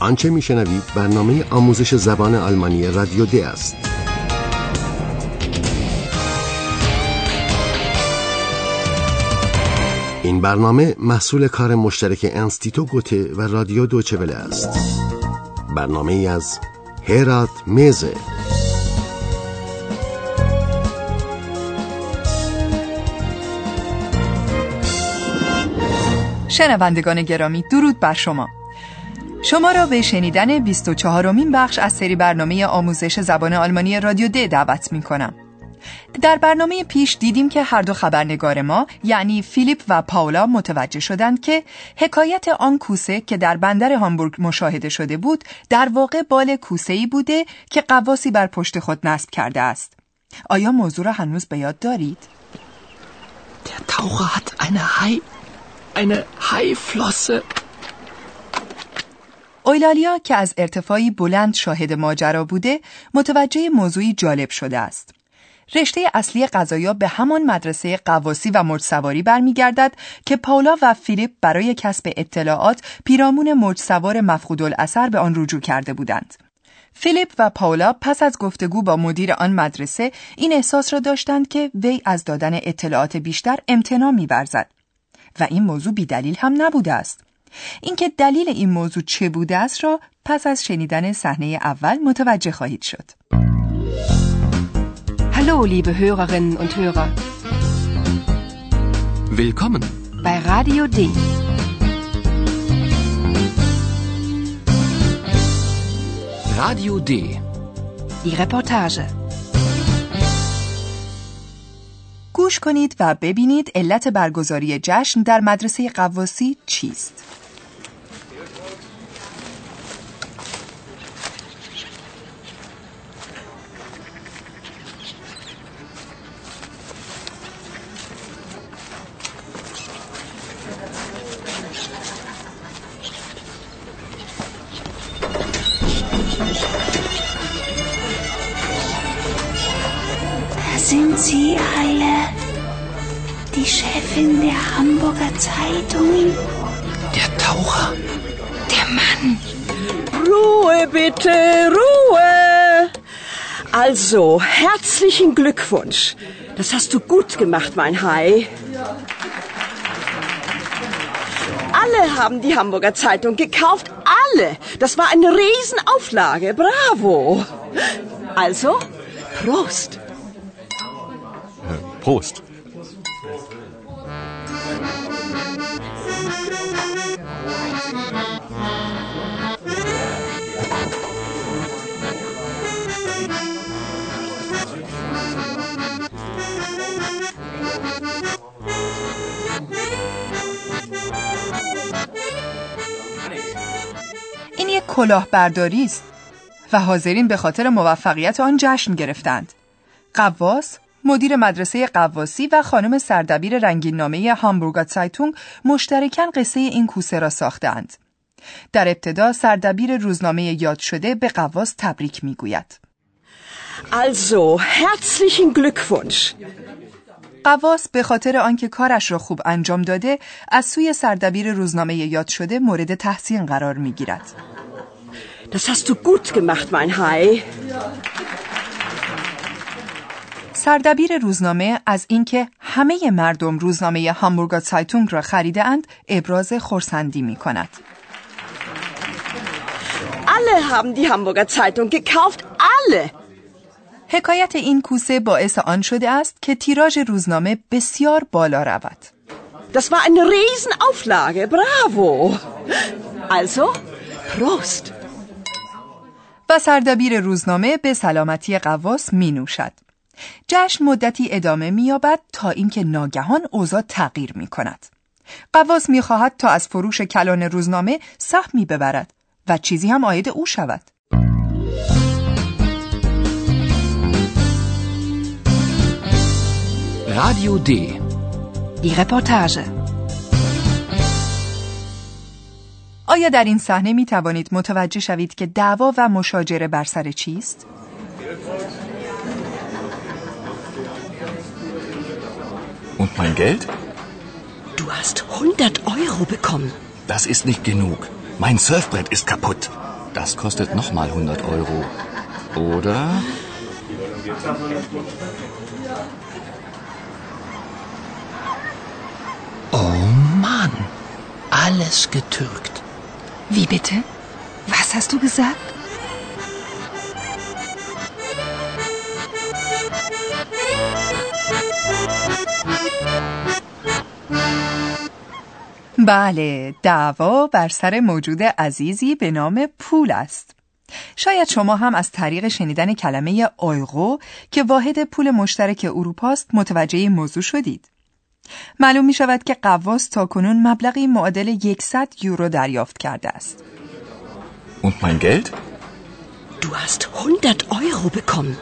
آنچه میشنوید برنامه آموزش زبان آلمانی رادیو دی است. این برنامه محصول کار مشترک انستیتو گوته و رادیو دویچه وله است. برنامه ای از هرات میزه. شنوندگان گرامی، درود بر شما. شما را به شنیدن 24مین بخش از سری برنامه آموزش زبان آلمانی رادیو د دعوت می‌کنم. در برنامه پیش دیدیم که هر دو خبرنگار ما، یعنی فیلیپ و پاولا، متوجه شدند که حکایت آن کوسه که در بندر هامبورگ مشاهده شده بود، در واقع بال کوسه‌ای بوده که قواسی بر پشت خود نصب کرده است. آیا موضوع را هنوز به یاد دارید؟ Der Taucher hat eine Haiflosse. اولالیا که از ارتفاعی بلند شاهد ماجرا بوده، متوجه موضوعی جالب شده است. رشته اصلی قضایا به همان مدرسه قواسی و موج‌سواری برمیگردد که پاولا و فیلیپ برای کسب اطلاعات پیرامون موج‌سوار مفقودالاثر به آن رجوع کرده بودند. فیلیپ و پاولا پس از گفتگو با مدیر آن مدرسه این احساس را داشتند که وی از دادن اطلاعات بیشتر امتناع می‌ورزد. و این موضوع بی دلیل هم نبوده است. اینکه دلیل این موضوع چه بوده است را پس از شنیدن صحنه اول متوجه خواهید شد. Hallo liebe Hörerinnen und Hörer. Willkommen bei Radio D. Radio D. Die Reportage. گوش کنید و ببینید علت برگزاری جشن در مدرسه قواسی چیست. Sind Sie alle die Chefin der Hamburger Zeitung? Der Taucher, der Mann. Ruhe bitte, Ruhe! Also, herzlichen Glückwunsch. Das hast du gut gemacht, mein Hai. Alle haben die Hamburger Zeitung gekauft, alle. Das war eine Riesenauflage, bravo. Also, Prost. Prost. این یک کلاهبرداری است و حاضرین به خاطر موفقیت آن جشن گرفتند. قواس، مدیر مدرسه قواسی و خانم سردبیر رنگین‌نامه هامبورگر زایتونگ مشترکاً قصه این کوسه را ساختند. در ابتدا سردبیر روزنامه یاد شده به قواس تبریک میگوید. Also, herzlichen Glückwunsch. قواس به خاطر آنکه کارش را خوب انجام داده، از سوی سردبیر روزنامه یاد شده مورد تحسین قرار میگیرد. Das hast du gut gemacht, mein Hai. سردبیر روزنامه از اینکه همه مردم روزنامه هامبورگر زایتونگ را خریده اند ابراز خرسندی می کند. Alle haben die Hamburger Zeitung gekauft, alle. حکایت این کوسه باعث آن شده است که تیراژ روزنامه بسیار بالا رود. Das war eine Riesenauflage, bravo. Also, Prost. و سردبیر روزنامه به سلامتی قواس می نوشد. جشن مدتی ادامه می‌یابد تا اینکه ناگهان اوضاع تغییر می‌کند. قواس می‌خواهد تا از فروش کلان روزنامه سهمی ببرد و چیزی هم عاید او شود. رادیو دی، دی رپورتاژ. آیا در این صحنه می‌توانید متوجه شوید که دعوا و مشاجره بر سر چیست؟ Und mein Geld? Du hast 100 Euro bekommen. Das ist nicht genug. Mein Surfbrett ist kaputt. Das kostet nochmal 100 Euro. Oder? Oh Mann, alles getürkt. Wie bitte? Was hast du gesagt? بله، دعوا بر سر موجود عزیزی به نام پول است. شاید شما هم از طریق شنیدن کلمه اویغو که واحد پول مشترک اروپاست متوجه موضوع شدید. معلوم می شود که قواس تاکنون مبلغی معادل 100 یورو دریافت کرده است. Und mein Geld? Du hast 100 Euro bekommen.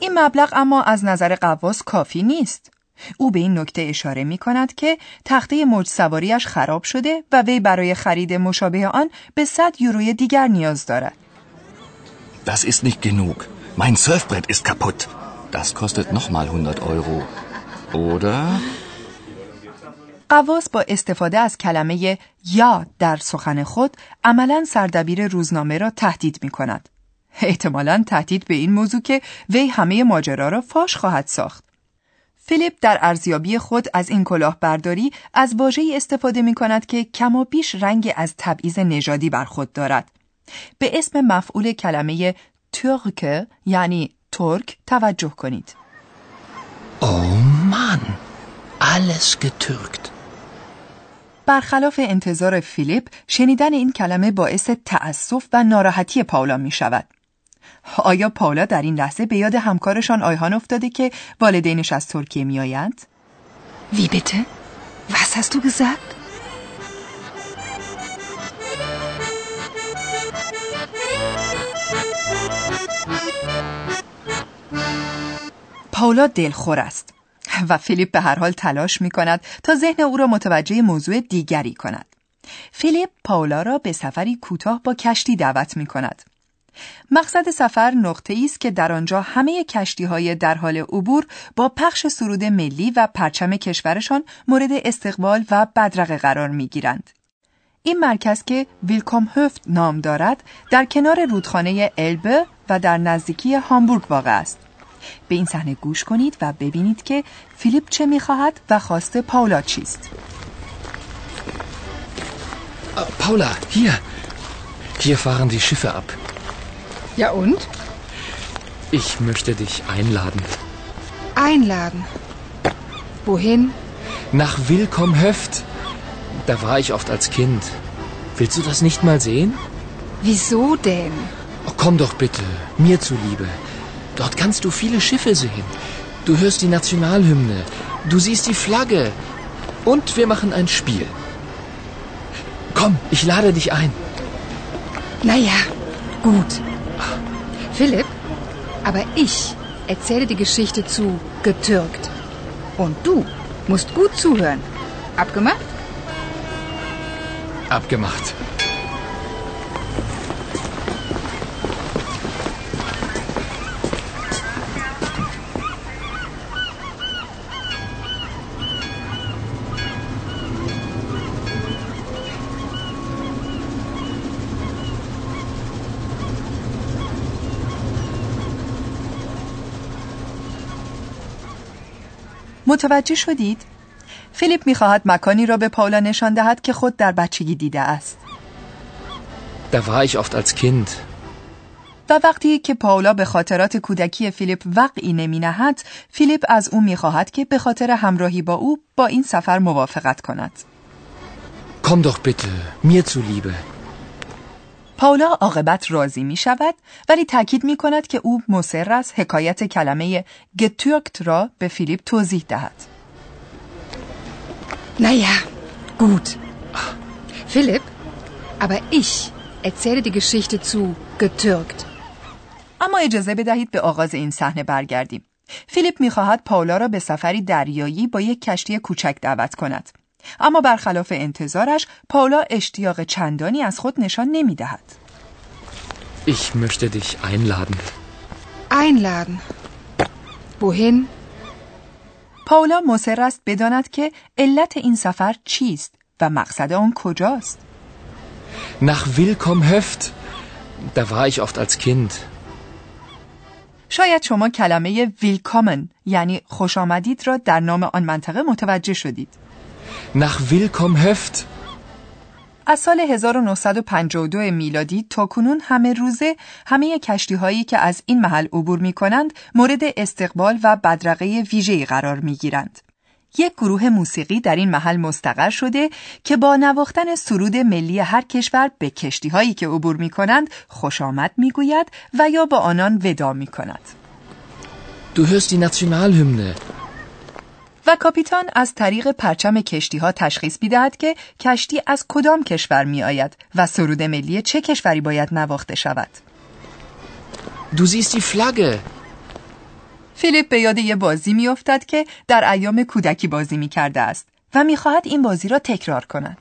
این مبلغ اما از نظر قواس کافی نیست. او به این نکته اشاره می کند که تخته موج سواریش خراب شده و وی برای خرید مشابه آن به 100 یوروی دیگر نیاز دارد. Das ist nicht genug. Mein Surfbrett ist kaputt. Das kostet nochmal 100 Euro. Oder? قواس با استفاده از کلمه یا در سخن خود عملاً سردبیر روزنامه را تهدید می کند. احتمالاً تهدید به این موضوع که وی همه ماجرا را فاش خواهد ساخت. فیلیپ در ارزیابی خود از این کلاهبرداری از واژه‌ای استفاده می‌کند که کما بیش رنگ از تبعیض نژادی بر خود دارد. به اسم مفعول کلمه ترک یعنی ترک توجه کنید. Oh man, alles getürkt. برخلاف انتظار فیلیپ، شنیدن این کلمه باعث تأسف و ناراحتی پاولا می‌شود. آیا پاولا در این لحظه به یاد همکارشان آیهان افتاده که والدینش از ترکیه می آیند؟ Wie bitte? Was hast du gesagt? پاولا دلخور است و فیلیپ به هر حال تلاش می کند تا ذهن او را متوجه موضوع دیگری کند. فیلیپ پاولا را به سفری کوتاه با کشتی دعوت می کند. مقصد سفر نقطه‌ای است که در آنجا همه کشتی‌های در حال عبور با پخش سرود ملی و پرچم کشورشان مورد استقبال و بدرقه قرار می‌گیرند. این مرکز که ویلکوم-هوفت نام دارد، در کنار رودخانه البه و در نزدیکی هامبورگ واقع است. به این صحنه گوش کنید و ببینید که فیلیپ چه می‌خواهد و خواست پاولا چیست. پاولا، hier fahren die Schiffe ab. Ja und? Ich möchte dich einladen. Einladen? Wohin? Nach Willkomm-Höft. Da war ich oft als Kind. Willst du das nicht mal sehen? Wieso denn? Oh, komm doch bitte, mir zuliebe. Dort kannst du viele Schiffe sehen. Du hörst die Nationalhymne. Du siehst die Flagge. Und wir machen ein Spiel. Komm, ich lade dich ein. Na ja, gut. Philipp, aber ich erzähle die Geschichte zu getürkt. Und du musst gut zuhören. Abgemacht? Abgemacht. متوجه شدید؟ فیلیپ می‌خواهد مکانی را به پاولا نشان دهد که خود در بچگی دیده است. Da war ich oft als Kind. و وقتی که پاولا به خاطرات کودکی فیلیپ وقعی نمی‌نهد، فیلیپ از او می‌خواهد که به خاطر همراهی با او با این سفر موافقت کند. Komm doch bitte, mir zuliebe. پاولا عاقبت راضی می شود ولی تأکید می کند که او مصر است حکایت کلمه getürkt را به فیلیپ توضیح دهد. Na ja, gut. Philipp, aber ich erzähle die Geschichte zu getürkt. اما اجازه بدهید به آغاز این صحنه برگردیم. فیلیپ می خواهد پاولا را به سفری دریایی با یک کشتی کوچک دعوت کند. اما برخلاف انتظارش پاولا اشتیاق چندانی از خود نشان نمی‌دهد. Ich möchte dich einladen. Einladen. Wohin? پاولا مصر است بداند که علت این سفر چیست و مقصد آن کجاست. Nach Willkomm-Höft. Da war ich oft als Kind. شاید شما کلمه willkommen یعنی خوش آمدید را در نام آن منطقه متوجه شدید. Nach Willkomm-Höft. از سال 1952 میلادی تا کنون همه روزه همه کشتی‌هایی که از این محل عبور می‌کنند مورد استقبال و بدرقه ویژه‌ای قرار می‌گیرند. یک گروه موسیقی در این محل مستقر شده که با نواختن سرود ملی هر کشور به کشتی‌هایی که عبور می‌کنند خوش آمد می‌گوید و یا با آنان ودا می‌کند. Du hörst die Nationalhymne. و کاپیتان از طریق پرچم کشتی‌ها تشخیص می‌دهد که کشتی از کدام کشور می‌آید و سرود ملی چه کشوری باید نواخته شود. Du siehst die Flagge. فیلیپ به یاد یه بازی می‌افتد که در ایام کودکی بازی می‌کرده است و می‌خواهد این بازی را تکرار کند.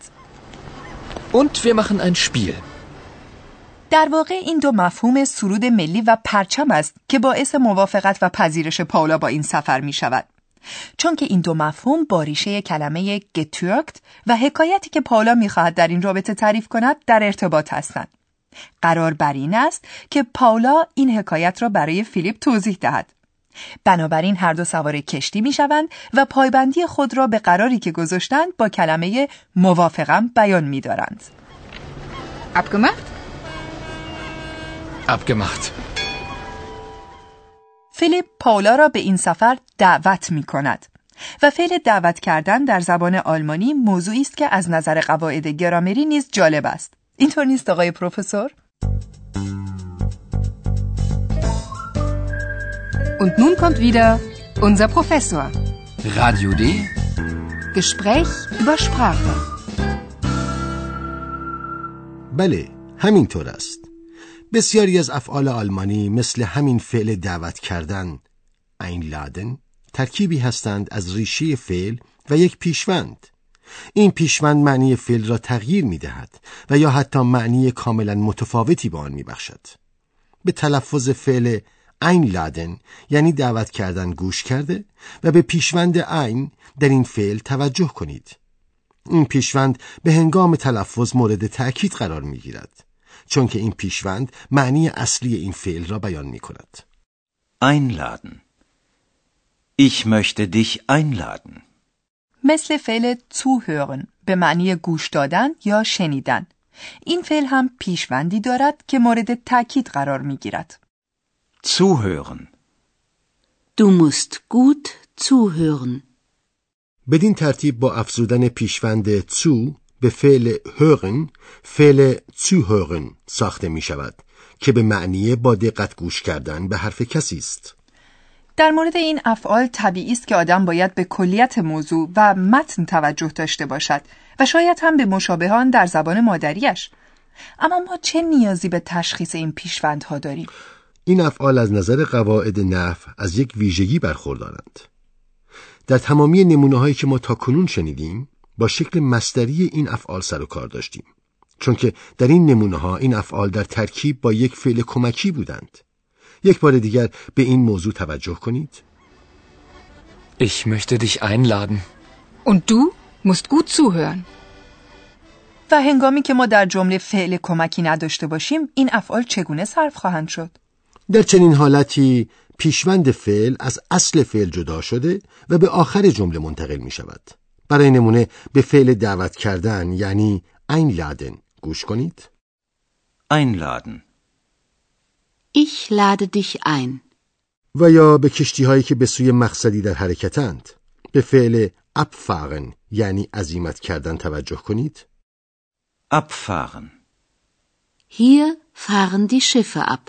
Und wir machen ein Spiel. در واقع این دو مفهوم سرود ملی و پرچم است که باعث موافقت و پذیرش پاولا با این سفر می‌شود. چون که این دو مفهوم با ریشه کلمه getürkt و حکایتی که پاولا می‌خواهد در این رابطه تعریف کند در ارتباط هستند. قرار بر این است که پاولا این حکایت را برای فیلیپ توضیح دهد. بنابراین هر دو سوار کشتی میشوند و پایبندی خود را به قراری که گذاشتند با کلمه موافقم بیان می‌دارند. Abgemacht? Abgemacht. فیلیپ پاولا را به این سفر دعوت می‌کند و فعل دعوت کردن در زبان آلمانی موضوعی است که از نظر قواعد گرامری نیز جالب است. اینطور نیست آقای پروفسور؟ Und nun kommt wieder unser Professor. Radio D. Gespräch über Sprache. بله، همینطور است. بسیاری از افعال آلمانی مثل همین فعل دعوت کردن einladen ترکیبی هستند از ریشه فعل و یک پیشوند. این پیشوند معنی فعل را تغییر می‌دهد و یا حتی معنی کاملا متفاوتی به آن می‌بخشد. به تلفظ فعل einladen یعنی دعوت کردن گوش کرده و به پیشوند ein در این فعل توجه کنید. این پیشوند به هنگام تلفظ مورد تأکید قرار می‌گیرد چون که این پیشوند معنی اصلی این فعل را بیان می‌کند. einladen Ich möchte dich einladen. مثل فعل zuhören به معنی گوش دادن یا شنیدن. این فعل هم پیشوندی دارد که مورد تأکید قرار می‌گیرد. Zuhören. Du musst gut zuhören. بدین ترتیب با افزودن پیشوند zu به فعل hören فعل zuhören ساخته می شود که به معنی با دقت گوش کردن به حرف کسی است. در مورد این افعال طبیعی است که آدم باید به کلیت موضوع و متن توجه داشته باشد و شاید هم به مشابهان در زبان مادریش. اما ما چه نیازی به تشخیص این پیشوندها داریم؟ این افعال از نظر قواعد نحو از یک ویژگی برخوردارند. در تمامی نمونه‌هایی که ما تاکنون شنیدیم با شکل مصدری این افعال سر و کار داشتیم، چون که در این نمونه‌ها این افعال در ترکیب با یک فعل کمکی بودند. یک بار دیگر به این موضوع توجه کنید. Ich möchte dich einladen. Und du musst gut zuhören. و هنگامی که ما در جمله فعل کمکی نداشته باشیم این افعال چگونه صرف خواهند شد؟ در چنین حالتی پیشوند فعل از اصل فعل جدا شده و به آخر جمله منتقل می شود. برای نمونه به فعل دعوت کردن یعنی einladen گوش کنید. einladen Ich lade dich ein. و یا به کشتی هایی که به سوی مقصدی در حرکتند به فعل abfahren یعنی عزیمت کردن توجه کنید. abfahren Hier fahren die Schiffe ab.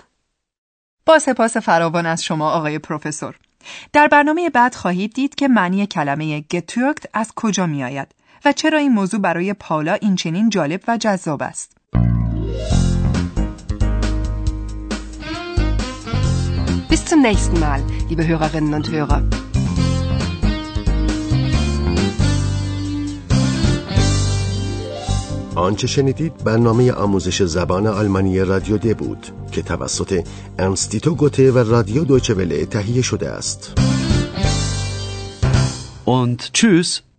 با سپاس فراوان از شما آقای پروفسور. در برنامه بعد خواهید دید که معنی کلمه getürkt از کجا می آید و چرا این موضوع برای پاولا این چنین جالب و جذاب است. Bis zum nächsten Mal, liebe Hörerinnen und Hörer. آنچه شنیدید برنامه آموزش زبان آلمانی رادیو د بود که توسط انستیتو گوته و رادیو دویچه وله تهیه شده است. Und tschüss.